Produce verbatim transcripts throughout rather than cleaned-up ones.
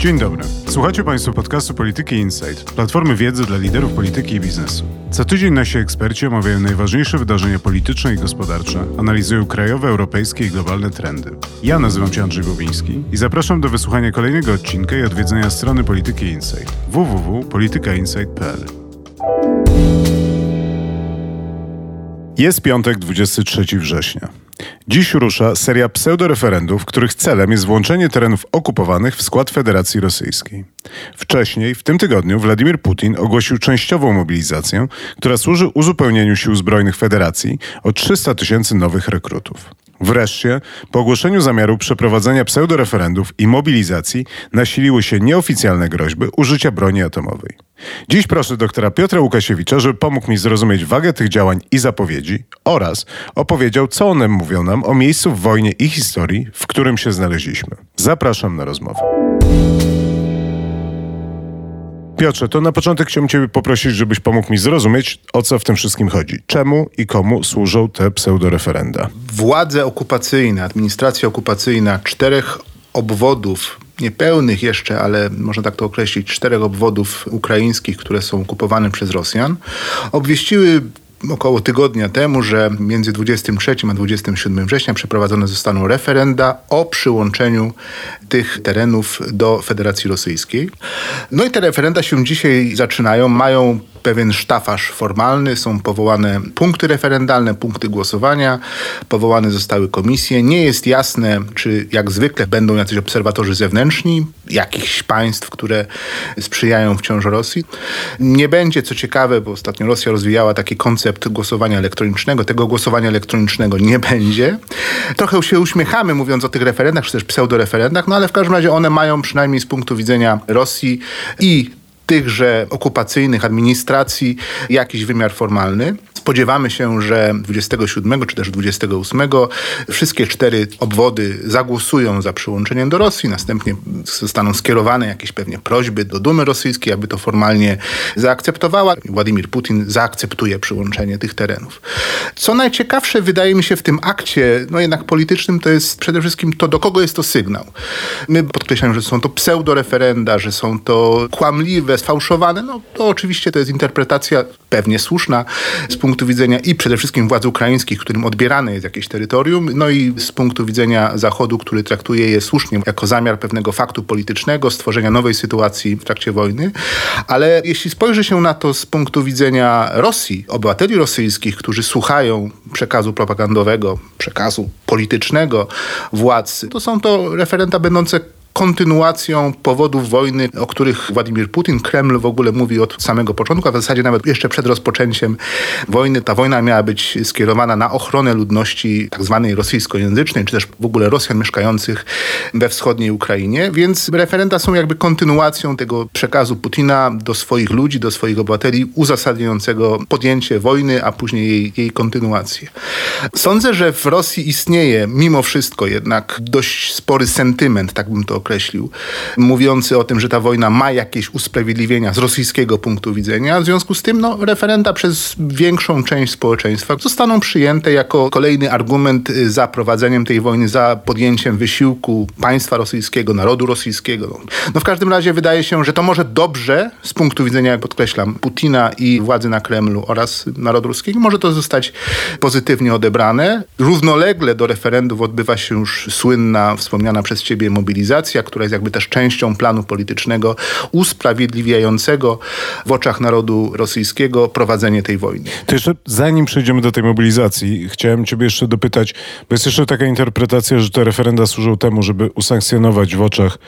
Dzień dobry. Słuchacie Państwo podcastu Polityki Insight, platformy wiedzy dla liderów polityki i biznesu. Co tydzień nasi eksperci omawiają najważniejsze wydarzenia polityczne i gospodarcze, analizują krajowe, europejskie i globalne trendy. Ja nazywam się Andrzej Głobiński i zapraszam do wysłuchania kolejnego odcinka i odwiedzenia strony Polityki Insight w w w kropka polityka insight kropka p l. Jest piątek, dwudziestego trzeciego września. Dziś rusza seria pseudoreferendów, których celem jest włączenie terenów okupowanych w skład Federacji Rosyjskiej. Wcześniej, w tym tygodniu, Władimir Putin ogłosił częściową mobilizację, która służy uzupełnieniu sił zbrojnych Federacji o trzysta tysięcy nowych rekrutów. Wreszcie, po ogłoszeniu zamiaru przeprowadzenia pseudoreferendów i mobilizacji nasiliły się nieoficjalne groźby użycia broni atomowej. Dziś proszę doktora Piotra Łukasiewicza, żeby pomógł mi zrozumieć wagę tych działań i zapowiedzi oraz opowiedział, co one mówią nam o miejscu w wojnie i historii, w którym się znaleźliśmy. Zapraszam na rozmowę. Piotrze, to na początek chciałbym Ciebie poprosić, żebyś pomógł mi zrozumieć, o co w tym wszystkim chodzi. Czemu i komu służą te pseudoreferenda? Władze okupacyjne, administracja okupacyjna czterech obwodów, niepełnych jeszcze, ale można tak to określić, czterech obwodów ukraińskich, które są okupowane przez Rosjan, obwieściły około tygodnia temu, że między dwudziestego trzeciego a dwudziestego siódmego września przeprowadzone zostaną referenda o przyłączeniu tych terenów do Federacji Rosyjskiej. No i te referenda się dzisiaj zaczynają, mają pewien sztafaż formalny, są powołane punkty referendalne, punkty głosowania, powołane zostały komisje. Nie jest jasne, czy jak zwykle będą jacyś obserwatorzy zewnętrzni, jakichś państw, które sprzyjają wciąż Rosji. Nie będzie, co ciekawe, bo ostatnio Rosja rozwijała taki koncept głosowania elektronicznego. Tego głosowania elektronicznego nie będzie. Trochę się uśmiechamy, mówiąc o tych referendach, czy też pseudoreferendach, no ale w każdym razie one mają przynajmniej z punktu widzenia Rosji i tychże okupacyjnych administracji jakiś wymiar formalny. Spodziewamy się, że dwudziestego siódmego czy też dwudziestego ósmego wszystkie cztery obwody zagłosują za przyłączeniem do Rosji. Następnie zostaną skierowane jakieś pewnie prośby do Dumy Rosyjskiej, aby to formalnie zaakceptowała. Władimir Putin zaakceptuje przyłączenie tych terenów. Co najciekawsze wydaje mi się w tym akcie, no jednak politycznym, to jest przede wszystkim to, do kogo jest to sygnał. My podkreślamy, że są to pseudoreferenda, że są to kłamliwe, sfałszowane. No to oczywiście to jest interpretacja pewnie słuszna z punktu widzenia i przede wszystkim władz ukraińskich, którym odbierane jest jakieś terytorium, no i z punktu widzenia Zachodu, który traktuje je słusznie jako zamiar pewnego faktu politycznego, stworzenia nowej sytuacji w trakcie wojny. Ale jeśli spojrzy się na to z punktu widzenia Rosji, obywateli rosyjskich, którzy słuchają przekazu propagandowego, przekazu politycznego władz, to są to referenda będące kontynuacją powodów wojny, o których Władimir Putin, Kreml w ogóle mówi od samego początku, a w zasadzie nawet jeszcze przed rozpoczęciem wojny. Ta wojna miała być skierowana na ochronę ludności tak zwanej rosyjskojęzycznej, czy też w ogóle Rosjan mieszkających we wschodniej Ukrainie, więc referenda są jakby kontynuacją tego przekazu Putina do swoich ludzi, do swoich obywateli, uzasadniającego podjęcie wojny, a później jej, jej kontynuację. Sądzę, że w Rosji istnieje mimo wszystko jednak dość spory sentyment, tak bym to określił, mówiący o tym, że ta wojna ma jakieś usprawiedliwienia z rosyjskiego punktu widzenia. W związku z tym no, referenda przez większą część społeczeństwa zostaną przyjęte jako kolejny argument za prowadzeniem tej wojny, za podjęciem wysiłku państwa rosyjskiego, narodu rosyjskiego. No w każdym razie wydaje się, że to może dobrze z punktu widzenia, jak podkreślam, Putina i władzy na Kremlu oraz narodu ruskiego, może to zostać pozytywnie odebrane. Równolegle do referendów odbywa się już słynna, wspomniana przez Ciebie mobilizacja, która jest jakby też częścią planu politycznego usprawiedliwiającego w oczach narodu rosyjskiego prowadzenie tej wojny. To jeszcze zanim przejdziemy do tej mobilizacji, chciałem Ciebie jeszcze dopytać, bo jest jeszcze taka interpretacja, że te referenda służą temu, żeby usankcjonować w oczach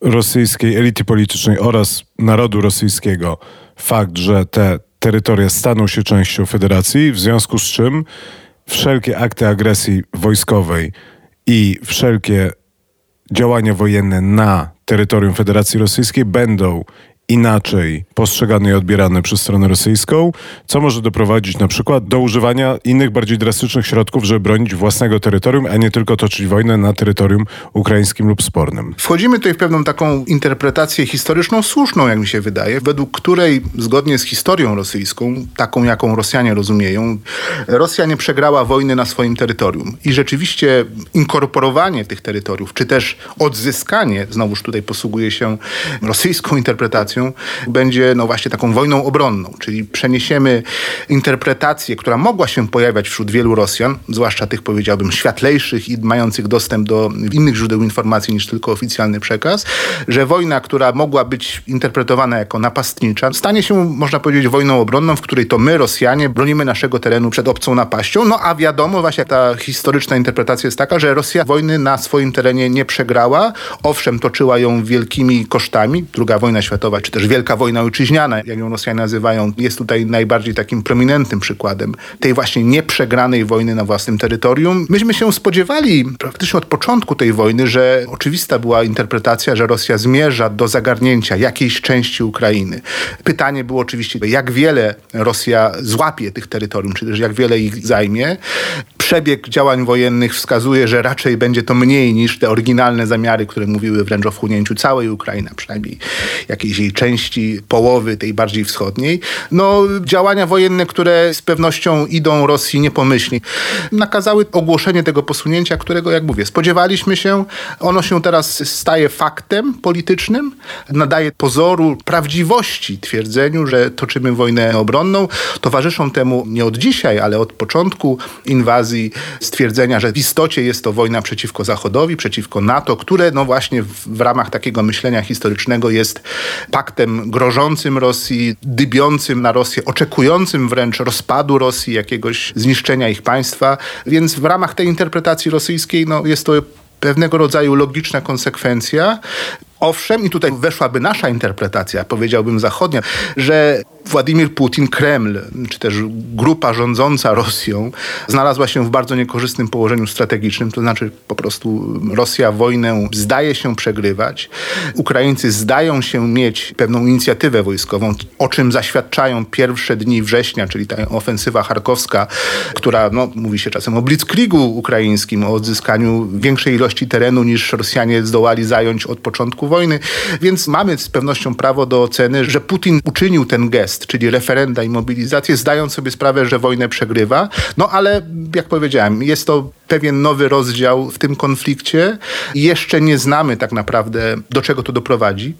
rosyjskiej elity politycznej oraz narodu rosyjskiego fakt, że te terytoria staną się częścią federacji, w związku z czym wszelkie akty agresji wojskowej i wszelkie działania wojenne na terytorium Federacji Rosyjskiej będą inaczej postrzegany i odbierany przez stronę rosyjską, co może doprowadzić na przykład do używania innych, bardziej drastycznych środków, żeby bronić własnego terytorium, a nie tylko toczyć wojnę na terytorium ukraińskim lub spornym. Wchodzimy tutaj w pewną taką interpretację historyczną, słuszną, jak mi się wydaje, według której, zgodnie z historią rosyjską, taką jaką Rosjanie rozumieją, Rosja nie przegrała wojny na swoim terytorium. I rzeczywiście inkorporowanie tych terytoriów, czy też odzyskanie, znowuż tutaj posługuje się rosyjską interpretacją, będzie no właśnie taką wojną obronną, czyli przeniesiemy interpretację, która mogła się pojawiać wśród wielu Rosjan, zwłaszcza tych, powiedziałbym, światlejszych i mających dostęp do innych źródeł informacji niż tylko oficjalny przekaz, że wojna, która mogła być interpretowana jako napastnicza, stanie się, można powiedzieć, wojną obronną, w której to my, Rosjanie, bronimy naszego terenu przed obcą napaścią. No a wiadomo, właśnie ta historyczna interpretacja jest taka, że Rosja wojny na swoim terenie nie przegrała. Owszem, toczyła ją wielkimi kosztami. Druga wojna światowa, czy też Wielka Wojna Ojczyźniana, jak ją Rosjanie nazywają, jest tutaj najbardziej takim prominentnym przykładem tej właśnie nieprzegranej wojny na własnym terytorium. Myśmy się spodziewali praktycznie od początku tej wojny, że oczywista była interpretacja, że Rosja zmierza do zagarnięcia jakiejś części Ukrainy. Pytanie było oczywiście, jak wiele Rosja złapie tych terytorium, czy też jak wiele ich zajmie. Przebieg działań wojennych wskazuje, że raczej będzie to mniej niż te oryginalne zamiary, które mówiły wręcz o wchłonięciu całej Ukrainy, przynajmniej jakiejś jej części, połowy tej bardziej wschodniej. No działania wojenne, które z pewnością idą Rosji niepomyślnie, nakazały ogłoszenie tego posunięcia, którego, jak mówię, spodziewaliśmy się. Ono się teraz staje faktem politycznym, nadaje pozoru prawdziwości twierdzeniu, że toczymy wojnę obronną. Towarzyszą temu nie od dzisiaj, ale od początku inwazji stwierdzenia, że w istocie jest to wojna przeciwko Zachodowi, przeciwko NATO, które no właśnie w, w ramach takiego myślenia historycznego jest paktem grożącym Rosji, dybiącym na Rosję, oczekującym wręcz rozpadu Rosji, jakiegoś zniszczenia ich państwa. Więc w ramach tej interpretacji rosyjskiej no, jest to pewnego rodzaju logiczna konsekwencja. Owszem, i tutaj weszłaby nasza interpretacja, powiedziałbym zachodnia, że Władimir Putin, Kreml, czy też grupa rządząca Rosją znalazła się w bardzo niekorzystnym położeniu strategicznym, to znaczy po prostu Rosja wojnę zdaje się przegrywać, Ukraińcy zdają się mieć pewną inicjatywę wojskową, o czym zaświadczają pierwsze dni września, czyli ta ofensywa charkowska, która no, mówi się czasem o blitzkriegu ukraińskim, o odzyskaniu większej ilości terenu niż Rosjanie zdołali zająć od początku wojny, więc mamy z pewnością prawo do oceny, że Putin uczynił ten gest, czyli referenda i mobilizację, zdając sobie sprawę, że wojnę przegrywa. No ale, jak powiedziałem, jest to pewien nowy rozdział w tym konflikcie. Jeszcze nie znamy tak naprawdę, do czego to doprowadzi.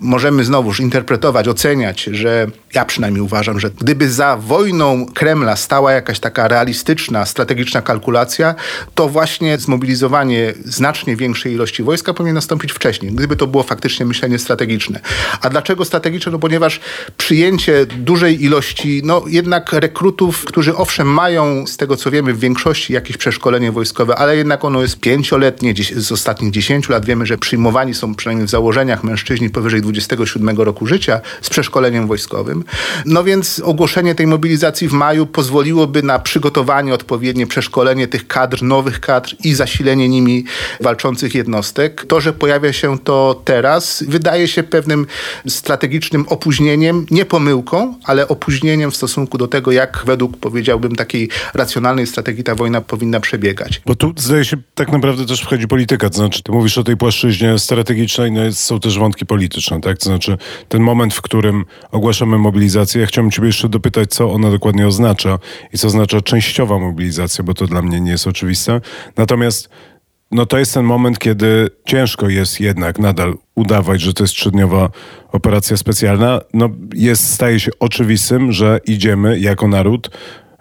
Możemy znowuż interpretować, oceniać, że ja przynajmniej uważam, że gdyby za wojną Kremla stała jakaś taka realistyczna, strategiczna kalkulacja, to właśnie zmobilizowanie znacznie większej ilości wojska powinno nastąpić wcześniej, gdyby to było faktycznie myślenie strategiczne. A dlaczego strategiczne? No ponieważ przyjęcie dużej ilości, no jednak rekrutów, którzy owszem mają, z tego co wiemy, w większości jakieś przeszkolenie wojskowe, ale jednak ono jest pięcioletnie, z ostatnich dziesięciu lat wiemy, że przyjmowani są przynajmniej w założeniach mężczyźni powyżej dwudziestego siódmego roku życia z przeszkoleniem wojskowym. No więc ogłoszenie tej mobilizacji w maju pozwoliłoby na przygotowanie odpowiednie, przeszkolenie tych kadr, nowych kadr i zasilenie nimi walczących jednostek. To, że pojawia się to teraz, wydaje się pewnym strategicznym opóźnieniem, nie pomyłką, ale opóźnieniem w stosunku do tego, jak według, powiedziałbym, takiej racjonalnej strategii ta wojna powinna przebiegać. Bo tu, zdaje się, tak naprawdę też wchodzi polityka. To znaczy, ty mówisz o tej płaszczyźnie strategicznej, no są też wątki polityczne, tak? To znaczy, ten moment, w którym ogłaszamy mobilizację, ja chciałbym ciebie jeszcze dopytać, co ona dokładnie oznacza i co oznacza częściowa mobilizacja, bo to dla mnie nie jest oczywiste. Natomiast no to jest ten moment, kiedy ciężko jest jednak nadal udawać, że to jest trzydniowa operacja specjalna. No jest, staje się oczywistym, że idziemy jako naród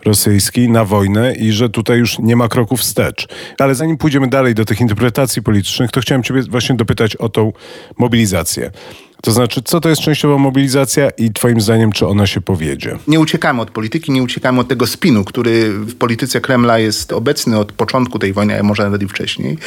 rosyjski na wojnę i że tutaj już nie ma kroków wstecz. Ale zanim pójdziemy dalej do tych interpretacji politycznych, to chciałem ciebie właśnie dopytać o tą mobilizację. To znaczy, co to jest częściowa mobilizacja i twoim zdaniem, czy ona się powiedzie? Nie uciekamy od polityki, nie uciekamy od tego spinu, który w polityce Kremla jest obecny od początku tej wojny, a może nawet i wcześniej.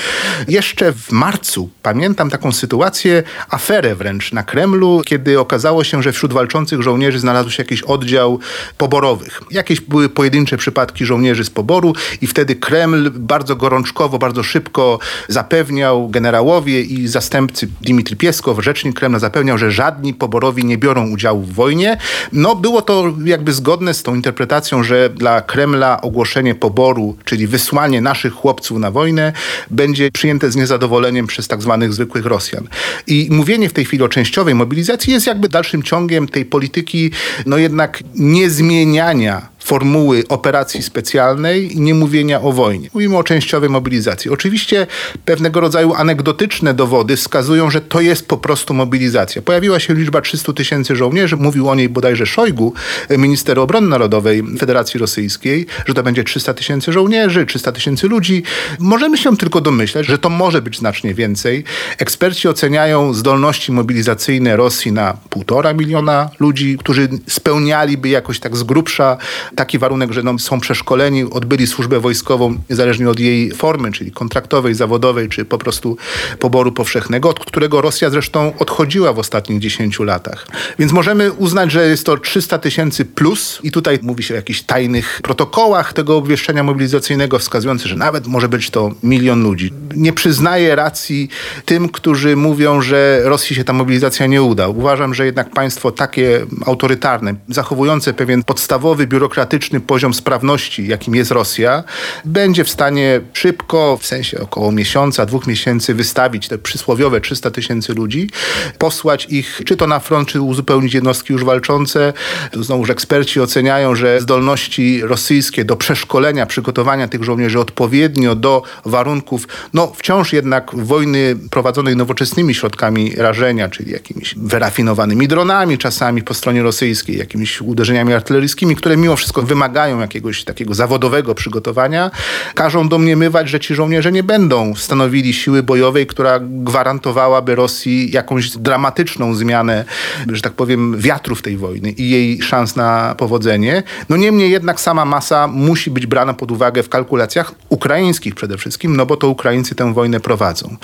Jeszcze w marcu pamiętam taką sytuację, aferę wręcz na Kremlu, kiedy okazało się, że wśród walczących żołnierzy znalazł się jakiś oddział poborowych. Jakieś były pojedyncze przypadki żołnierzy z poboru i wtedy Kreml bardzo gorączkowo, bardzo szybko zapewniał generałowie i zastępcy, Dmitrij Pieskow, rzecznik Kremla, zapewniał zapewniał, że żadni poborowi nie biorą udziału w wojnie. No było to jakby zgodne z tą interpretacją, że dla Kremla ogłoszenie poboru, czyli wysłanie naszych chłopców na wojnę, będzie przyjęte z niezadowoleniem przez tak zwanych zwykłych Rosjan. I mówienie w tej chwili o częściowej mobilizacji jest jakby dalszym ciągiem tej polityki, no jednak nie zmieniania formuły operacji specjalnej i nie mówienia o wojnie. Mówimy o częściowej mobilizacji. Oczywiście pewnego rodzaju anegdotyczne dowody wskazują, że to jest po prostu mobilizacja. Pojawiła się liczba trzysta tysięcy żołnierzy, mówił o niej bodajże Szojgu, minister obrony narodowej Federacji Rosyjskiej, że to będzie trzysta tysięcy żołnierzy, trzysta tysięcy ludzi. Możemy się tylko domyślać, że to może być znacznie więcej. Eksperci oceniają zdolności mobilizacyjne Rosji na półtora miliona ludzi, którzy spełnialiby jakoś tak z grubsza taki warunek, że no, są przeszkoleni, odbyli służbę wojskową niezależnie od jej formy, czyli kontraktowej, zawodowej, czy po prostu poboru powszechnego, od którego Rosja zresztą odchodziła w ostatnich dziesięciu latach. Więc możemy uznać, że jest to trzysta tysięcy plus i tutaj mówi się o jakichś tajnych protokołach tego obwieszczenia mobilizacyjnego wskazujących, że nawet może być to milion ludzi. Nie przyznaję racji tym, którzy mówią, że Rosji się ta mobilizacja nie uda. Uważam, że jednak państwo takie autorytarne, zachowujące pewien podstawowy biurokratyczny poziom sprawności, jakim jest Rosja, będzie w stanie szybko, w sensie około miesiąca, dwóch miesięcy wystawić te przysłowiowe trzysta tysięcy ludzi, posłać ich czy to na front, czy uzupełnić jednostki już walczące. Znowuż eksperci oceniają, że zdolności rosyjskie do przeszkolenia, przygotowania tych żołnierzy odpowiednio do warunków, no wciąż jednak wojny prowadzonej nowoczesnymi środkami rażenia, czyli jakimiś wyrafinowanymi dronami czasami po stronie rosyjskiej, jakimiś uderzeniami artyleryjskimi, które mimo wszystko wymagają jakiegoś takiego zawodowego przygotowania, każą domniemywać, że ci żołnierze nie będą stanowili siły bojowej, która gwarantowałaby Rosji jakąś dramatyczną zmianę, że tak powiem, wiatrów tej wojny i jej szans na powodzenie. No niemniej jednak sama masa musi być brana pod uwagę w kalkulacjach ukraińskich przede wszystkim, no bo to Ukraińcy tę wojnę prowadzą.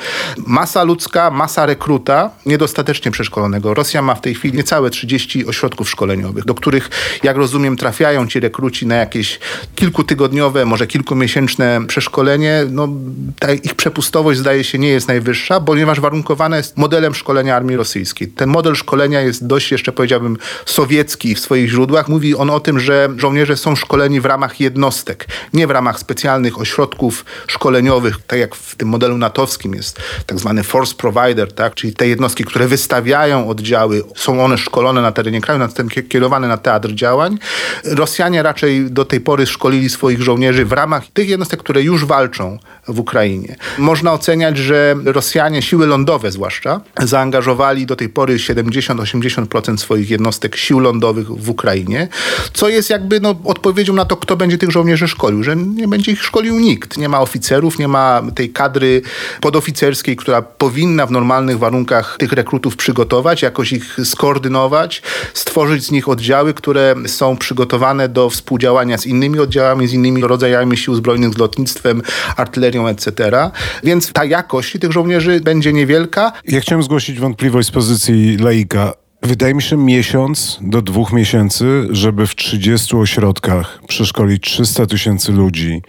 Masa ludzka, masa rekruta niedostatecznie przeszkolonego. Rosja ma w tej chwili niecałe trzydzieści ośrodków szkoleniowych, do których, jak rozumiem, trafiają ci rekruci na jakieś kilkutygodniowe, może kilkumiesięczne przeszkolenie. No, ta ich przepustowość zdaje się nie jest najwyższa, ponieważ warunkowana jest modelem szkolenia armii rosyjskiej. Ten model szkolenia jest dość jeszcze, powiedziałbym, sowiecki w swoich źródłach. Mówi on o tym, że żołnierze są szkoleni w ramach jednostek, nie w ramach specjalnych ośrodków szkoleniowych, tak jak w tym modelu natowskim jest tak zwany force provider, tak? Czyli te jednostki, które wystawiają oddziały, są one szkolone na terenie kraju, następnie kierowane na teatr działań. Rosjanie raczej do tej pory szkolili swoich żołnierzy w ramach tych jednostek, które już walczą w Ukrainie. Można oceniać, że Rosjanie, siły lądowe zwłaszcza, zaangażowali do tej pory siedemdziesiąt do osiemdziesięciu procent swoich jednostek sił lądowych w Ukrainie, co jest jakby no, odpowiedzią na to, kto będzie tych żołnierzy szkolił, że nie będzie ich szkolił nikt. Nie ma oficerów, nie ma tej kadry podoficerskiej, która powinna w normalnych warunkach tych rekrutów przygotować, jakoś ich skoordynować, stworzyć z nich oddziały, które są przygotowane do współdziałania z innymi oddziałami, z innymi rodzajami sił zbrojnych, z lotnictwem, artylerią, et cetera. Więc ta jakość tych żołnierzy będzie niewielka. Ja chciałem zgłosić wątpliwość z pozycji laika. Wydaje mi się miesiąc do dwóch miesięcy, żeby w trzydziestu ośrodkach przeszkolić trzysta tysięcy ludzi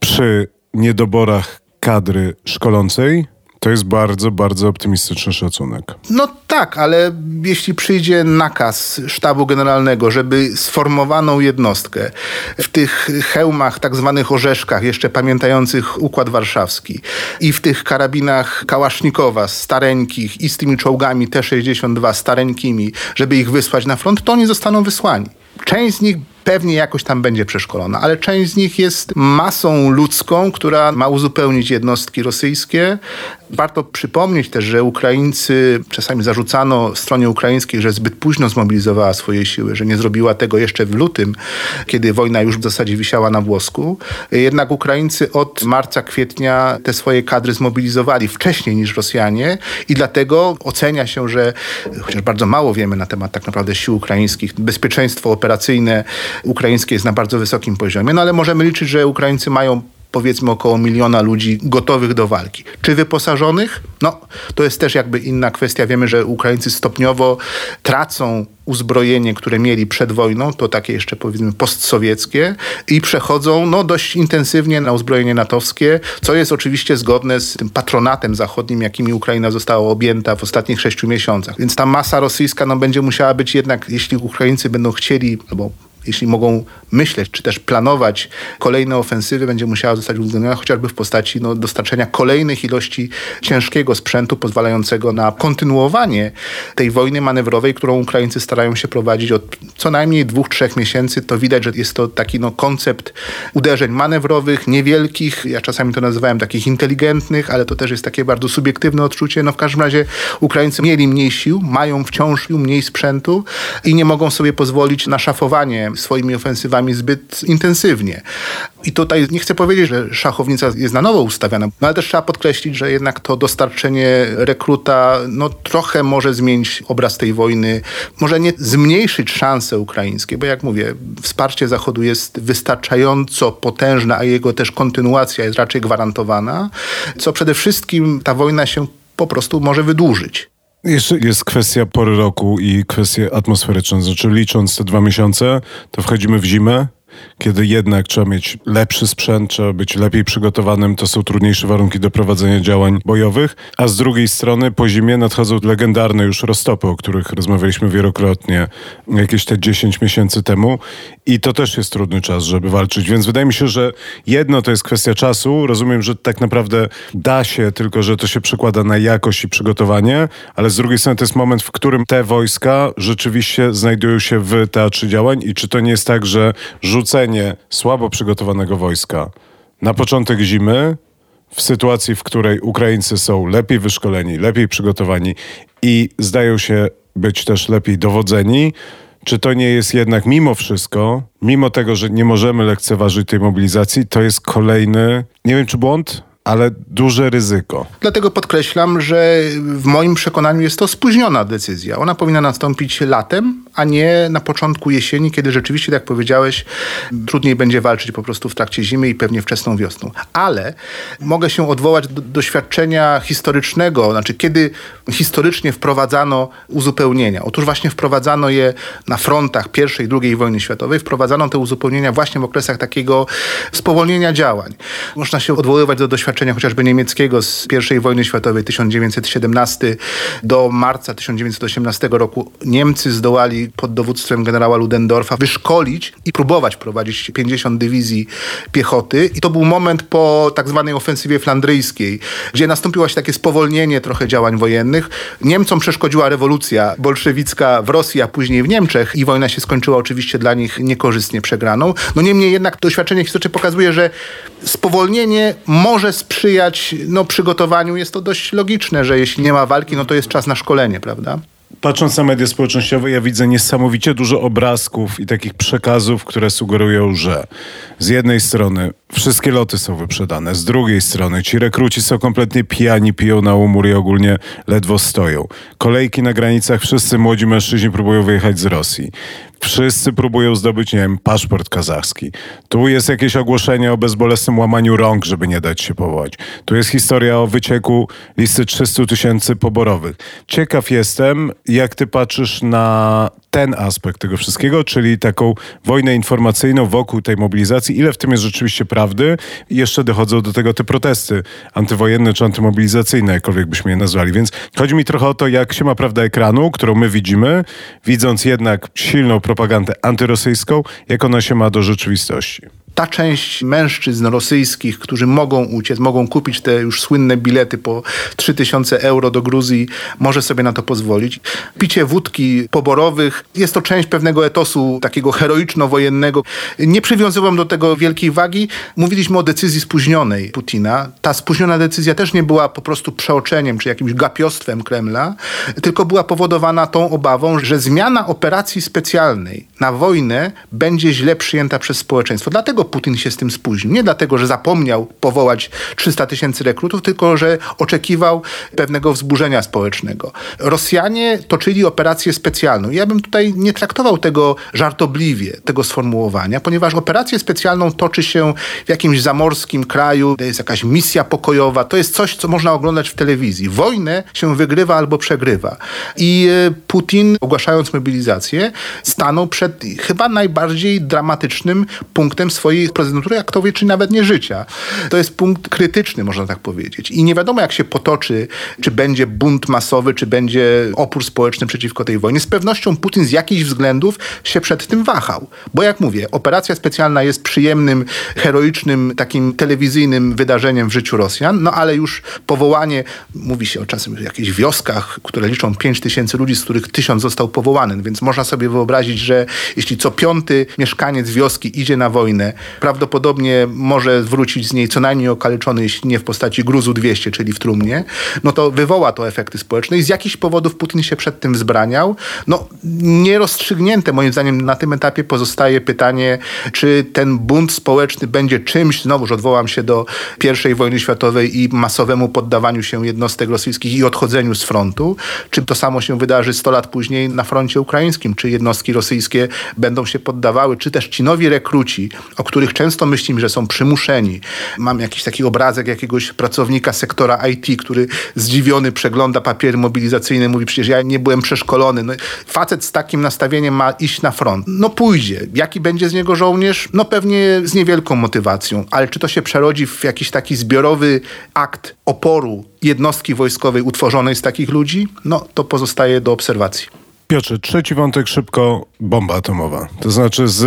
przy niedoborach kadry szkolącej. To jest bardzo, bardzo optymistyczny szacunek. No tak, ale jeśli przyjdzie nakaz sztabu generalnego, żeby sformowaną jednostkę w tych hełmach, tak zwanych orzeszkach, jeszcze pamiętających Układ Warszawski i w tych karabinach Kałasznikowa stareńkich i z tymi czołgami T sześćdziesiąt dwa stareńkimi, żeby ich wysłać na front, to oni zostaną wysłani. Część z nich pewnie jakoś tam będzie przeszkolona, ale część z nich jest masą ludzką, która ma uzupełnić jednostki rosyjskie. Warto przypomnieć też, że Ukraińcy, czasami zarzucano stronie ukraińskiej, że zbyt późno zmobilizowała swoje siły, że nie zrobiła tego jeszcze w lutym, kiedy wojna już w zasadzie wisiała na włosku. Jednak Ukraińcy od marca, kwietnia te swoje kadry zmobilizowali wcześniej niż Rosjanie i dlatego ocenia się, że chociaż bardzo mało wiemy na temat tak naprawdę sił ukraińskich, bezpieczeństwo operacyjne ukraińskie jest na bardzo wysokim poziomie, no ale możemy liczyć, że Ukraińcy mają powiedzmy około miliona ludzi gotowych do walki. Czy wyposażonych? No, to jest też jakby inna kwestia. Wiemy, że Ukraińcy stopniowo tracą uzbrojenie, które mieli przed wojną, to takie jeszcze powiedzmy postsowieckie, i przechodzą no, dość intensywnie na uzbrojenie natowskie, co jest oczywiście zgodne z tym patronatem zachodnim, jakimi Ukraina została objęta w ostatnich sześciu miesiącach. Więc ta masa rosyjska no, będzie musiała być jednak, jeśli Ukraińcy będą chcieli, albo jeśli mogą myśleć, czy też planować kolejne ofensywy, będzie musiała zostać uwzględniona chociażby w postaci no, dostarczenia kolejnych ilości ciężkiego sprzętu pozwalającego na kontynuowanie tej wojny manewrowej, którą Ukraińcy starają się prowadzić od co najmniej dwóch, trzech miesięcy. To widać, że jest to taki no, koncept uderzeń manewrowych, niewielkich, ja czasami to nazywałem takich inteligentnych, ale to też jest takie bardzo subiektywne odczucie. No w każdym razie Ukraińcy mieli mniej sił, mają wciąż mniej sprzętu i nie mogą sobie pozwolić na szafowanie swoimi ofensywami zbyt intensywnie. I tutaj nie chcę powiedzieć, że szachownica jest na nowo ustawiana, no ale też trzeba podkreślić, że jednak to dostarczenie rekruta no, trochę może zmienić obraz tej wojny, może nie zmniejszyć szanse ukraińskie, bo jak mówię, wsparcie Zachodu jest wystarczająco potężne, a jego też kontynuacja jest raczej gwarantowana, co przede wszystkim ta wojna się po prostu może wydłużyć. Jeszcze jest kwestia pory roku i kwestie atmosferyczne. Znaczy licząc te dwa miesiące, to wchodzimy w zimę, kiedy jednak trzeba mieć lepszy sprzęt, trzeba być lepiej przygotowanym, to są trudniejsze warunki do prowadzenia działań bojowych, a z drugiej strony po zimie nadchodzą legendarne już roztopy, o których rozmawialiśmy wielokrotnie jakieś te dziesięć miesięcy temu i to też jest trudny czas, żeby walczyć, więc wydaje mi się, że jedno to jest kwestia czasu, rozumiem, że tak naprawdę da się, tylko że to się przekłada na jakość i przygotowanie, ale z drugiej strony to jest moment, w którym te wojska rzeczywiście znajdują się w teatrze działań i czy to nie jest tak, że rzucenie słabo przygotowanego wojska na początek zimy, w sytuacji, w której Ukraińcy są lepiej wyszkoleni, lepiej przygotowani i zdają się być też lepiej dowodzeni, czy to nie jest jednak mimo wszystko, mimo tego, że nie możemy lekceważyć tej mobilizacji, to jest kolejny, nie wiem czy błąd, ale duże ryzyko. Dlatego podkreślam, że w moim przekonaniu jest to spóźniona decyzja. Ona powinna nastąpić latem, a nie na początku jesieni, kiedy rzeczywiście, tak jak powiedziałeś, trudniej będzie walczyć po prostu w trakcie zimy i pewnie wczesną wiosną. Ale mogę się odwołać do doświadczenia historycznego, znaczy kiedy historycznie wprowadzano uzupełnienia. Otóż właśnie wprowadzano je na frontach pierwszej, drugiej wojny światowej, wprowadzano te uzupełnienia właśnie w okresach takiego spowolnienia działań. Można się odwoływać do doświadczenia chociażby niemieckiego z pierwszej wojny światowej tysiąc dziewięćset siedemnastego do marca tysiąc dziewięćset osiemnastego roku. Niemcy zdołali pod dowództwem generała Ludendorfa wyszkolić i próbować prowadzić pięćdziesiąt dywizji piechoty i to był moment po tak zwanej ofensywie flandryjskiej, gdzie nastąpiło się takie spowolnienie trochę działań wojennych. Niemcom przeszkodziła rewolucja bolszewicka w Rosji, a później w Niemczech i wojna się skończyła oczywiście dla nich niekorzystnie przegraną. No niemniej jednak doświadczenie historyczne pokazuje, że spowolnienie może sprzyjać no, przygotowaniu. Jest to dość logiczne, że jeśli nie ma walki, no to jest czas na szkolenie, prawda? Patrząc na media społecznościowe, ja widzę niesamowicie dużo obrazków i takich przekazów, które sugerują, że z jednej strony wszystkie loty są wyprzedane, z drugiej strony ci rekruci są kompletnie pijani, piją na umór i ogólnie ledwo stoją. Kolejki na granicach, wszyscy młodzi mężczyźni próbują wyjechać z Rosji. Wszyscy próbują zdobyć, nie wiem, paszport kazachski. Tu jest jakieś ogłoszenie o bezbolesnym łamaniu rąk, żeby nie dać się powołać. Tu jest historia o wycieku listy trzystu tysięcy poborowych. Ciekaw jestem, jak ty patrzysz na ten aspekt tego wszystkiego, czyli taką wojnę informacyjną wokół tej mobilizacji. Ile w tym jest rzeczywiście prawdy? I jeszcze dochodzą do tego te protesty antywojenne czy antymobilizacyjne, jakkolwiek byśmy je nazwali. Więc chodzi mi trochę o to, jak się ma prawda ekranu, którą my widzimy, widząc jednak silną propagandę antyrosyjską, jak ona się ma do rzeczywistości. Ta część mężczyzn rosyjskich, którzy mogą uciec, mogą kupić te już słynne bilety po trzy tysiące euro do Gruzji, może sobie na to pozwolić. Picie wódki poborowych jest to część pewnego etosu takiego heroiczno-wojennego. Nie przywiązywałem do tego wielkiej wagi. Mówiliśmy o decyzji spóźnionej Putina. Ta spóźniona decyzja też nie była po prostu przeoczeniem czy jakimś gapiostwem Kremla, tylko była powodowana tą obawą, że zmiana operacji specjalnej na wojnę będzie źle przyjęta przez społeczeństwo. Dlatego Putin się z tym spóźnił. Nie dlatego, że zapomniał powołać trzysta tysięcy rekrutów, tylko że oczekiwał pewnego wzburzenia społecznego. Rosjanie toczyli operację specjalną. Ja bym tutaj nie traktował tego żartobliwie, tego sformułowania, ponieważ operację specjalną toczy się w jakimś zamorskim kraju, to jest jakaś misja pokojowa, to jest coś, co można oglądać w telewizji. Wojnę się wygrywa albo przegrywa. I Putin, ogłaszając mobilizację, stanął przed chyba najbardziej dramatycznym punktem swojej prezydentury, jak to wie, czy nawet nie życia. To jest punkt krytyczny, można tak powiedzieć. I nie wiadomo, jak się potoczy, czy będzie bunt masowy, czy będzie opór społeczny przeciwko tej wojnie. Z pewnością Putin z jakichś względów się przed tym wahał. Bo jak mówię, operacja specjalna jest przyjemnym, heroicznym, takim telewizyjnym wydarzeniem w życiu Rosjan, no ale już powołanie, mówi się o czasem o jakichś wioskach, które liczą pięć tysięcy ludzi, z których tysiąc został powołany, więc można sobie wyobrazić, że jeśli co piąty mieszkaniec wioski idzie na wojnę, prawdopodobnie może wrócić z niej co najmniej okaleczony, jeśli nie w postaci gruzu dwieście, czyli w trumnie, no to wywoła to efekty społeczne i z jakichś powodów Putin się przed tym wzbraniał. No nierozstrzygnięte moim zdaniem na tym etapie pozostaje pytanie, czy ten bunt społeczny będzie czymś, znowuż odwołam się do pierwszej wojny światowej i masowemu poddawaniu się jednostek rosyjskich i odchodzeniu z frontu, czy to samo się wydarzy sto lat później na froncie ukraińskim, czy jednostki rosyjskie będą się poddawały, czy też ci nowi rekruci, o których często myślimy, że są przymuszeni. Mam jakiś taki obrazek jakiegoś pracownika sektora I T, który zdziwiony przegląda papiery mobilizacyjne, mówi, przecież ja nie byłem przeszkolony. No, facet z takim nastawieniem ma iść na front. No pójdzie. Jaki będzie z niego żołnierz? No pewnie z niewielką motywacją, ale czy to się przerodzi w jakiś taki zbiorowy akt oporu jednostki wojskowej utworzonej z takich ludzi? No to pozostaje do obserwacji. Piotrze, trzeci wątek szybko, bomba atomowa. To znaczy z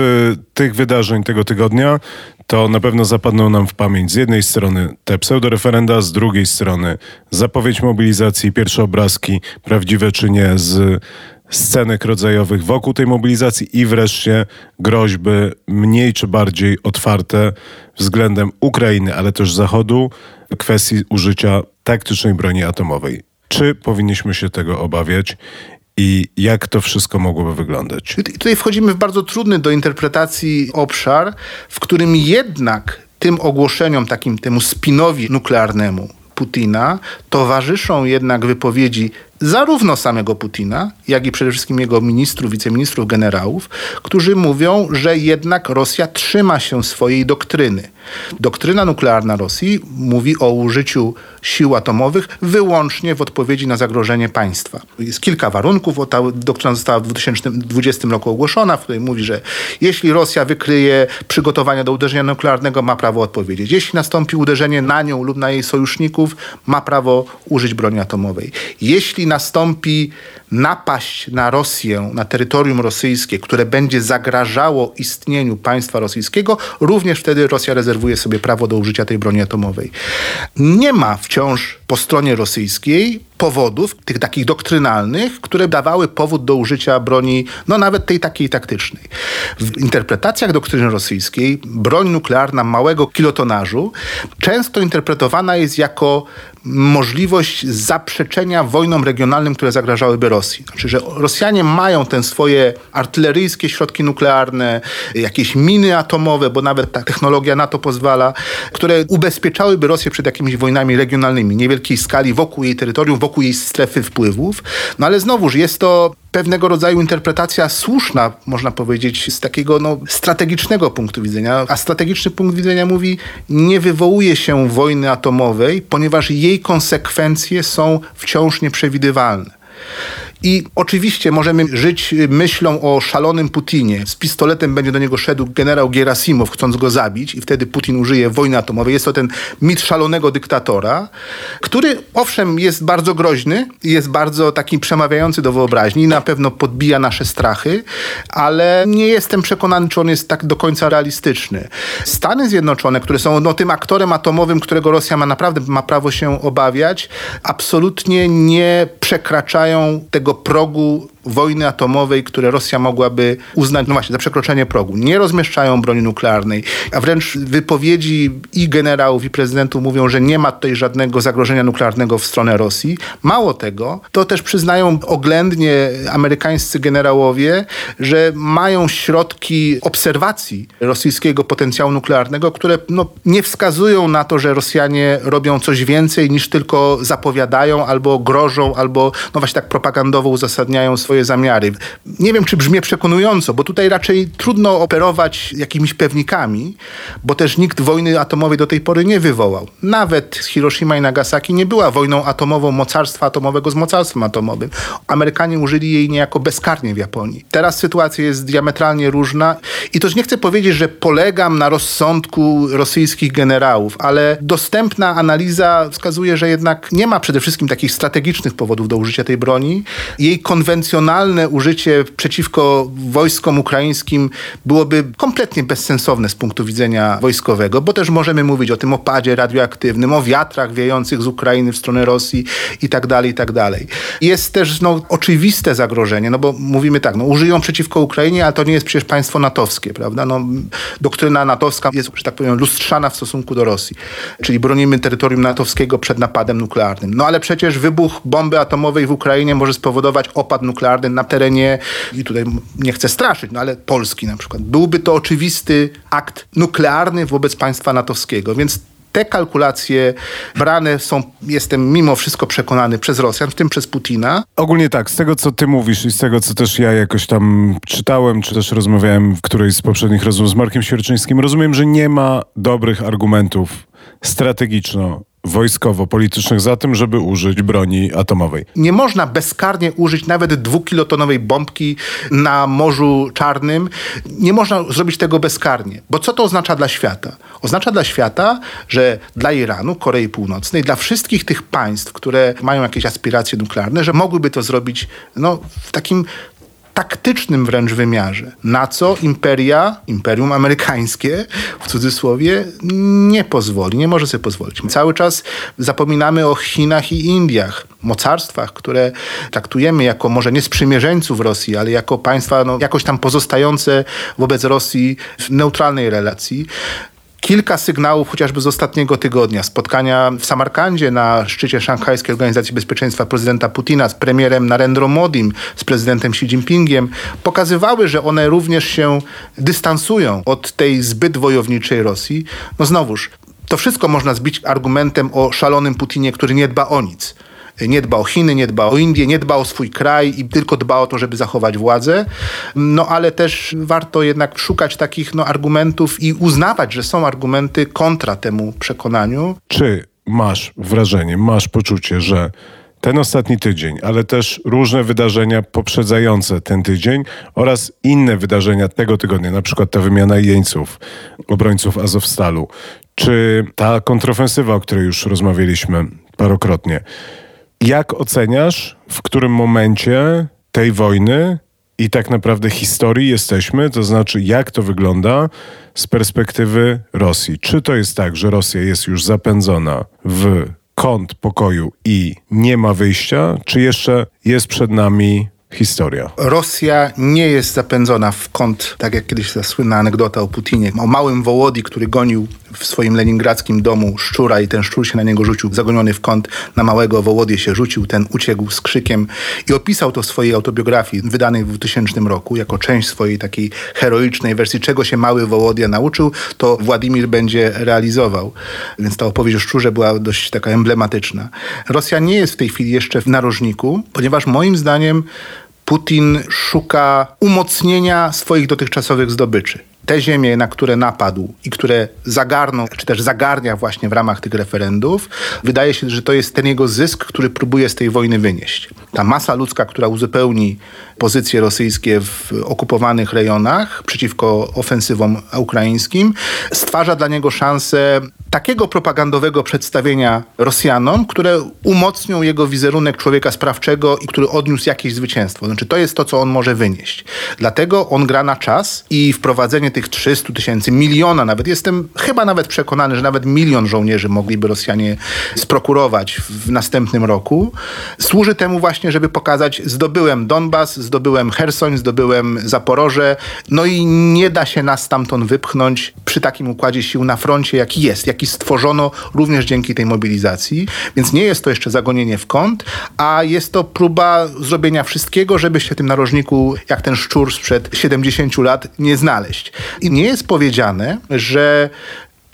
tych wydarzeń tego tygodnia to na pewno zapadną nam w pamięć z jednej strony te pseudoreferenda, z drugiej strony zapowiedź mobilizacji, pierwsze obrazki, prawdziwe czy nie, z scenek rodzajowych wokół tej mobilizacji i wreszcie groźby mniej czy bardziej otwarte względem Ukrainy, ale też Zachodu w kwestii użycia taktycznej broni atomowej. Czy powinniśmy się tego obawiać? I jak to wszystko mogłoby wyglądać? Tutaj wchodzimy w bardzo trudny do interpretacji obszar, w którym jednak tym ogłoszeniom, takim temu spinowi nuklearnemu Putina, towarzyszą jednak wypowiedzi zarówno samego Putina, jak i przede wszystkim jego ministrów, wiceministrów, generałów, którzy mówią, że jednak Rosja trzyma się swojej doktryny. Doktryna nuklearna Rosji mówi o użyciu sił atomowych wyłącznie w odpowiedzi na zagrożenie państwa. Jest kilka warunków, ta doktryna została w dwa tysiące dwudziestym roku ogłoszona, w której mówi, że jeśli Rosja wykryje przygotowania do uderzenia nuklearnego, ma prawo odpowiedzieć. Jeśli nastąpi uderzenie na nią lub na jej sojuszników, ma prawo użyć broni atomowej. Jeśli nastąpi napaść na Rosję, na terytorium rosyjskie, które będzie zagrażało istnieniu państwa rosyjskiego, również wtedy Rosja rezerwuje sobie prawo do użycia tej broni atomowej. Nie ma wciąż po stronie rosyjskiej powodów, tych takich doktrynalnych, które dawały powód do użycia broni, no nawet tej takiej taktycznej. W interpretacjach doktryny rosyjskiej broń nuklearna małego kilotonażu często interpretowana jest jako możliwość zaprzeczenia wojnom regionalnym, które zagrażałyby Rosji. Znaczy, że Rosjanie mają te swoje artyleryjskie środki nuklearne, jakieś miny atomowe, bo nawet ta technologia na to pozwala, które ubezpieczałyby Rosję przed jakimiś wojnami regionalnymi, niewielkiej skali wokół jej terytorium, wokół jej strefy wpływów. No ale znowuż jest to pewnego rodzaju interpretacja słuszna, można powiedzieć, z takiego no, strategicznego punktu widzenia. A strategiczny punkt widzenia mówi, nie wywołuje się wojny atomowej, ponieważ jej konsekwencje są wciąż nieprzewidywalne. I oczywiście możemy żyć myślą o szalonym Putinie. Z pistoletem będzie do niego szedł generał Gierasimow, chcąc go zabić i wtedy Putin użyje wojny atomowej. Jest to ten mit szalonego dyktatora, który owszem jest bardzo groźny, jest bardzo taki przemawiający do wyobraźni, na pewno podbija nasze strachy, ale nie jestem przekonany, czy on jest tak do końca realistyczny. Stany Zjednoczone, które są no, tym aktorem atomowym, którego Rosja ma naprawdę ma prawo się obawiać, absolutnie nie przekraczają tego progu wojny atomowej, które Rosja mogłaby uznać, no właśnie, za przekroczenie progu. Nie rozmieszczają broni nuklearnej, a wręcz wypowiedzi i generałów, i prezydentów mówią, że nie ma tutaj żadnego zagrożenia nuklearnego w stronę Rosji. Mało tego, to też przyznają oględnie amerykańscy generałowie, że mają środki obserwacji rosyjskiego potencjału nuklearnego, które no, nie wskazują na to, że Rosjanie robią coś więcej niż tylko zapowiadają albo grożą, albo no właśnie tak propagandowo uzasadniają swoje zamiary. Nie wiem, czy brzmię przekonująco, bo tutaj raczej trudno operować jakimiś pewnikami, bo też nikt wojny atomowej do tej pory nie wywołał. Nawet Hiroshima i Nagasaki nie była wojną atomową mocarstwa atomowego z mocarstwem atomowym. Amerykanie użyli jej niejako bezkarnie w Japonii. Teraz sytuacja jest diametralnie różna i też nie chcę powiedzieć, że polegam na rozsądku rosyjskich generałów, ale dostępna analiza wskazuje, że jednak nie ma przede wszystkim takich strategicznych powodów do użycia tej broni. Jej konwencjonalne użycie przeciwko wojskom ukraińskim byłoby kompletnie bezsensowne z punktu widzenia wojskowego, bo też możemy mówić o tym opadzie radioaktywnym, o wiatrach wiejących z Ukrainy w stronę Rosji i tak dalej, i tak dalej. Jest też no, oczywiste zagrożenie, no bo mówimy tak, no, użyją przeciwko Ukrainie, ale to nie jest przecież państwo natowskie, prawda? No, doktryna natowska jest, że tak powiem, lustrzana w stosunku do Rosji, czyli bronimy terytorium natowskiego przed napadem nuklearnym. No ale przecież wybuch bomby atomowej w Ukrainie może spowodować opad nuklearny na terenie, i tutaj nie chcę straszyć, no ale Polski na przykład. Byłby to oczywisty akt nuklearny wobec państwa natowskiego, więc te kalkulacje brane są, jestem mimo wszystko przekonany, przez Rosjan, w tym przez Putina. Ogólnie tak, z tego co ty mówisz i z tego co też ja jakoś tam czytałem, czy też rozmawiałem w którejś z poprzednich rozmów z Markiem Świerczyńskim, rozumiem, że nie ma dobrych argumentów strategiczno wojskowo-politycznych za tym, żeby użyć broni atomowej. Nie można bezkarnie użyć nawet dwukilotonowej bombki na Morzu Czarnym. Nie można zrobić tego bezkarnie. Bo co to oznacza dla świata? Oznacza dla świata, że dla Iranu, Korei Północnej, dla wszystkich tych państw, które mają jakieś aspiracje nuklearne, że mogłyby to zrobić no, w takim taktycznym wręcz wymiarze, na co imperia, imperium amerykańskie w cudzysłowie, nie pozwoli, nie może sobie pozwolić. My cały czas zapominamy o Chinach i Indiach, mocarstwach, które traktujemy jako może nie sprzymierzeńców Rosji, ale jako państwa no, jakoś tam pozostające wobec Rosji w neutralnej relacji. Kilka sygnałów chociażby z ostatniego tygodnia. Spotkania w Samarkandzie na szczycie Szanghajskiej Organizacji Bezpieczeństwa prezydenta Putina z premierem Narendrą Modim, z prezydentem Xi Jinpingiem pokazywały, że one również się dystansują od tej zbyt wojowniczej Rosji. No znowuż, to wszystko można zbić argumentem o szalonym Putinie, który nie dba o nic. Nie dba o Chiny, nie dba o Indię, nie dba o swój kraj i tylko dba o to, żeby zachować władzę. No ale też warto jednak szukać takich no, argumentów i uznawać, że są argumenty kontra temu przekonaniu. Czy masz wrażenie, masz poczucie, że ten ostatni tydzień, ale też różne wydarzenia poprzedzające ten tydzień oraz inne wydarzenia tego tygodnia, na przykład ta wymiana jeńców, obrońców Azowstalu, czy ta kontrofensywa, o której już rozmawialiśmy parokrotnie, jak oceniasz, w którym momencie tej wojny i tak naprawdę historii jesteśmy? To znaczy, jak to wygląda z perspektywy Rosji? Czy to jest tak, że Rosja jest już zapędzona w kąt pokoju i nie ma wyjścia? Czy jeszcze jest przed nami historia? Rosja nie jest zapędzona w kąt, tak jak kiedyś ta słynna anegdota o Putinie, o małym Wołodii, który gonił w swoim leningradzkim domu szczura i ten szczur się na niego rzucił, zagoniony w kąt, na małego Wołodię się rzucił, ten uciekł z krzykiem i opisał to w swojej autobiografii wydanej w dwutysięcznym roku jako część swojej takiej heroicznej wersji, czego się mały Wołodia nauczył, to Władimir będzie realizował. Więc ta opowieść o szczurze była dość taka emblematyczna. Rosja nie jest w tej chwili jeszcze w narożniku, ponieważ moim zdaniem Putin szuka umocnienia swoich dotychczasowych zdobyczy. Te ziemie, na które napadł i które zagarną, czy też zagarnia właśnie w ramach tych referendów, wydaje się, że to jest ten jego zysk, który próbuje z tej wojny wynieść. Ta masa ludzka, która uzupełni pozycje rosyjskie w okupowanych rejonach przeciwko ofensywom ukraińskim, stwarza dla niego szansę takiego propagandowego przedstawienia Rosjanom, które umocnią jego wizerunek człowieka sprawczego i który odniósł jakieś zwycięstwo. Znaczy, to jest to, co on może wynieść. Dlatego on gra na czas i wprowadzenie tych trzystu tysięcy, miliona nawet. Jestem chyba nawet przekonany, że nawet milion żołnierzy mogliby Rosjanie sprokurować w następnym roku. Służy temu właśnie, żeby pokazać: zdobyłem Donbas, zdobyłem Chersoń, zdobyłem Zaporoże. No i nie da się nas stamtąd wypchnąć przy takim układzie sił na froncie, jaki jest, jaki stworzono również dzięki tej mobilizacji. Więc nie jest to jeszcze zagonienie w kąt, a jest to próba zrobienia wszystkiego, żeby się w tym narożniku, jak ten szczur sprzed siedemdziesięciu lat, nie znaleźć. I nie jest powiedziane, że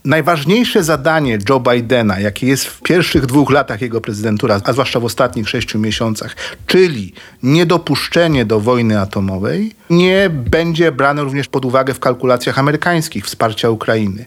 najważniejsze zadanie Joe Bidena, jakie jest w pierwszych dwóch latach jego prezydentury, a zwłaszcza w ostatnich sześciu miesiącach, czyli niedopuszczenie do wojny atomowej, nie będzie brane również pod uwagę w kalkulacjach amerykańskich wsparcia Ukrainy.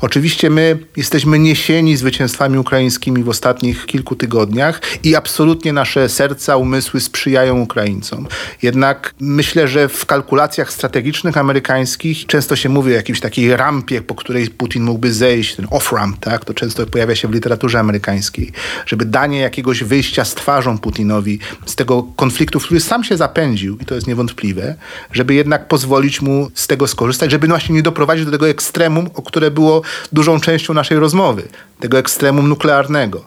Oczywiście my jesteśmy niesieni zwycięstwami ukraińskimi w ostatnich kilku tygodniach i absolutnie nasze serca, umysły sprzyjają Ukraińcom. Jednak myślę, że w kalkulacjach strategicznych amerykańskich często się mówi o jakiejś takiej rampie, po której Putin mógłby zejść, ten off-ramp, tak? To często pojawia się w literaturze amerykańskiej, żeby danie jakiegoś wyjścia z twarzą Putinowi z tego konfliktu, w który sam się zapędził, i to jest niewątpliwe, żeby jednak pozwolić mu z tego skorzystać, żeby właśnie nie doprowadzić do tego ekstremum, o które było dużą częścią naszej rozmowy, tego ekstremum nuklearnego.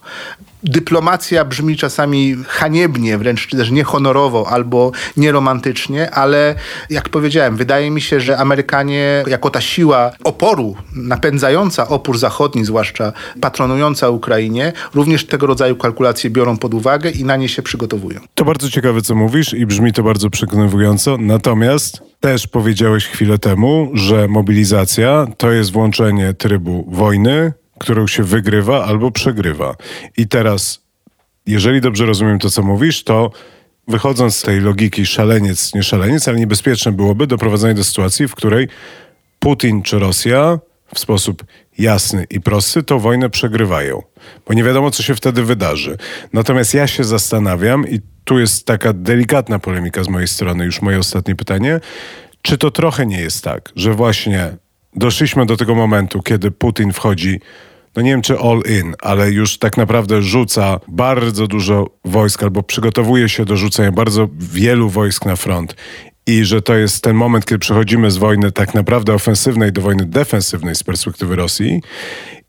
Dyplomacja brzmi czasami haniebnie, wręcz czy też niehonorowo albo nieromantycznie, ale jak powiedziałem, wydaje mi się, że Amerykanie jako ta siła oporu, napędzająca opór zachodni, zwłaszcza patronująca Ukrainie, również tego rodzaju kalkulacje biorą pod uwagę i na nie się przygotowują. To bardzo ciekawe, co mówisz, i brzmi to bardzo przekonywująco. Natomiast też powiedziałeś chwilę temu, że mobilizacja to jest włączenie trybu wojny, którą się wygrywa albo przegrywa. I teraz, jeżeli dobrze rozumiem to, co mówisz, to wychodząc z tej logiki szaleniec, nie szaleniec, ale niebezpieczne byłoby doprowadzenie do sytuacji, w której Putin czy Rosja w sposób jasny i prosty tą wojnę przegrywają. Bo nie wiadomo, co się wtedy wydarzy. Natomiast ja się zastanawiam, i tu jest taka delikatna polemika z mojej strony, już moje ostatnie pytanie, czy to trochę nie jest tak, że właśnie doszliśmy do tego momentu, kiedy Putin wchodzi, no nie wiem czy all in, ale już tak naprawdę rzuca bardzo dużo wojsk albo przygotowuje się do rzucenia bardzo wielu wojsk na front, i że to jest ten moment, kiedy przechodzimy z wojny tak naprawdę ofensywnej do wojny defensywnej z perspektywy Rosji.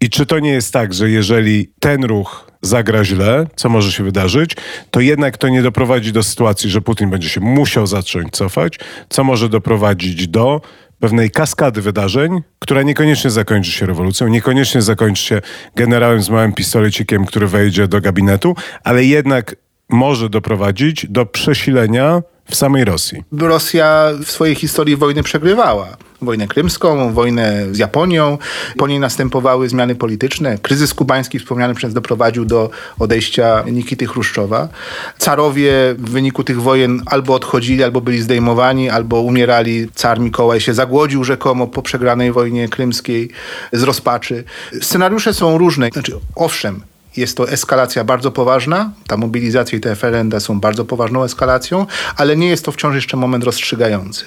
I czy to nie jest tak, że jeżeli ten ruch zagra źle, co może się wydarzyć, to jednak to nie doprowadzi do sytuacji, że Putin będzie się musiał zacząć cofać, co może doprowadzić do pewnej kaskady wydarzeń, która niekoniecznie zakończy się rewolucją, niekoniecznie zakończy się generałem z małym pistolecikiem, który wejdzie do gabinetu, ale jednak może doprowadzić do przesilenia w samej Rosji. Rosja w swojej historii wojny przegrywała. Wojnę krymską, wojnę z Japonią. Po niej następowały zmiany polityczne. Kryzys kubański wspomniany przez doprowadził do odejścia Nikity Chruszczowa. Carowie w wyniku tych wojen albo odchodzili, albo byli zdejmowani, albo umierali. Car Mikołaj się zagłodził rzekomo po przegranej wojnie krymskiej z rozpaczy. Scenariusze są różne. Znaczy, owszem, jest to eskalacja bardzo poważna, ta mobilizacja i te referenda są bardzo poważną eskalacją, ale nie jest to wciąż jeszcze moment rozstrzygający.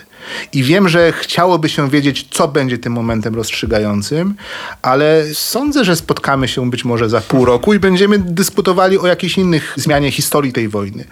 I wiem, że chciałoby się wiedzieć, co będzie tym momentem rozstrzygającym, ale sądzę, że spotkamy się być może za pół roku i będziemy dyskutowali o jakiejś innych zmianie historii tej wojny.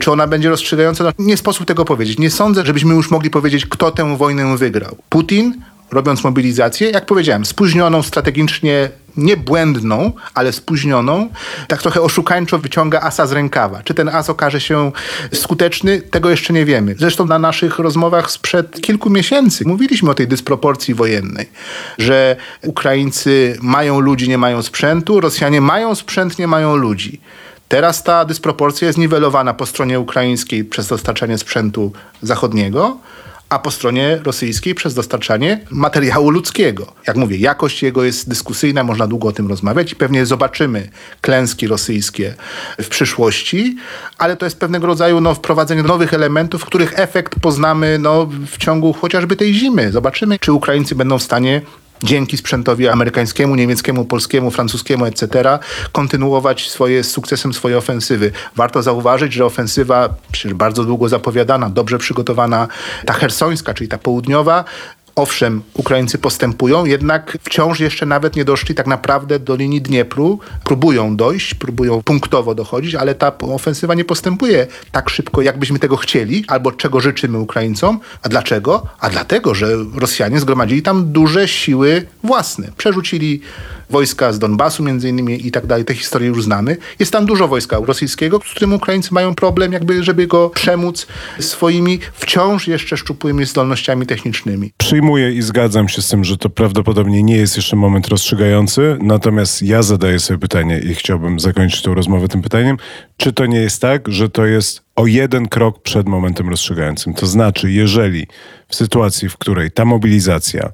Czy ona będzie rozstrzygająca? No, nie sposób tego powiedzieć. Nie sądzę, żebyśmy już mogli powiedzieć, kto tę wojnę wygrał. Putin, robiąc mobilizację, jak powiedziałem, spóźnioną strategicznie, nie błędną, ale spóźnioną, tak trochę oszukańczo wyciąga asa z rękawa. Czy ten as okaże się skuteczny? Tego jeszcze nie wiemy. Zresztą na naszych rozmowach sprzed kilku miesięcy mówiliśmy o tej dysproporcji wojennej, że Ukraińcy mają ludzi, nie mają sprzętu, Rosjanie mają sprzęt, nie mają ludzi. Teraz ta dysproporcja jest niwelowana po stronie ukraińskiej przez dostarczanie sprzętu zachodniego, a po stronie rosyjskiej przez dostarczanie materiału ludzkiego. Jak mówię, jakość jego jest dyskusyjna, można długo o tym rozmawiać i pewnie zobaczymy klęski rosyjskie w przyszłości, ale to jest pewnego rodzaju no, wprowadzenie nowych elementów, których efekt poznamy no, w ciągu chociażby tej zimy. Zobaczymy, czy Ukraińcy będą w stanie dzięki sprzętowi amerykańskiemu, niemieckiemu, polskiemu, francuskiemu, et cetera kontynuować swoje, z sukcesem swoje ofensywy. Warto zauważyć, że ofensywa, przecież bardzo długo zapowiadana, dobrze przygotowana, ta chersońska, czyli ta południowa, Owszem, Ukraińcy postępują, jednak wciąż jeszcze nawet nie doszli tak naprawdę do linii Dniepru. Próbują dojść, próbują punktowo dochodzić, ale ta ofensywa nie postępuje tak szybko, jakbyśmy tego chcieli, albo czego życzymy Ukraińcom. A dlaczego? A dlatego, że Rosjanie zgromadzili tam duże siły własne. Przerzucili wojska z Donbasu między innymi i tak dalej. Te historie już znamy. Jest tam dużo wojska rosyjskiego, z którym Ukraińcy mają problem, jakby, żeby go przemóc swoimi wciąż jeszcze szczupłymi zdolnościami technicznymi. Przyjmuję i zgadzam się z tym, że to prawdopodobnie nie jest jeszcze moment rozstrzygający, natomiast ja zadaję sobie pytanie i chciałbym zakończyć tę rozmowę tym pytaniem, czy to nie jest tak, że to jest o jeden krok przed momentem rozstrzygającym. To znaczy, jeżeli w sytuacji, w której ta mobilizacja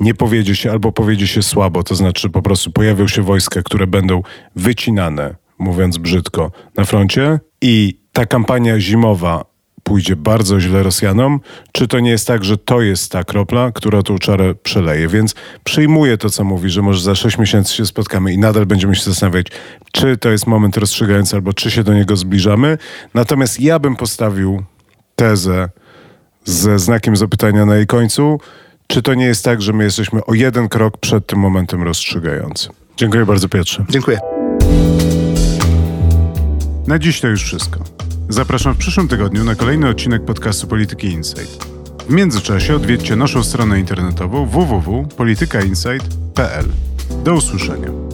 nie powiedzie się albo powiedzie się słabo, to znaczy po prostu pojawią się wojska, które będą wycinane, mówiąc brzydko, na froncie i ta kampania zimowa pójdzie bardzo źle Rosjanom, czy to nie jest tak, że to jest ta kropla, która tą czarę przeleje? Więc przyjmuję to, co mówi, że może za sześć miesięcy się spotkamy i nadal będziemy się zastanawiać, czy to jest moment rozstrzygający, albo czy się do niego zbliżamy. Natomiast ja bym postawił tezę ze znakiem zapytania na jej końcu, czy to nie jest tak, że my jesteśmy o jeden krok przed tym momentem rozstrzygającym? Dziękuję bardzo, Piotrze. Dziękuję. Na dziś to już wszystko. Zapraszam w przyszłym tygodniu na kolejny odcinek podcastu Polityki Insight. W międzyczasie odwiedźcie naszą stronę internetową w w w kropka polityka insight kropka p l. Do usłyszenia.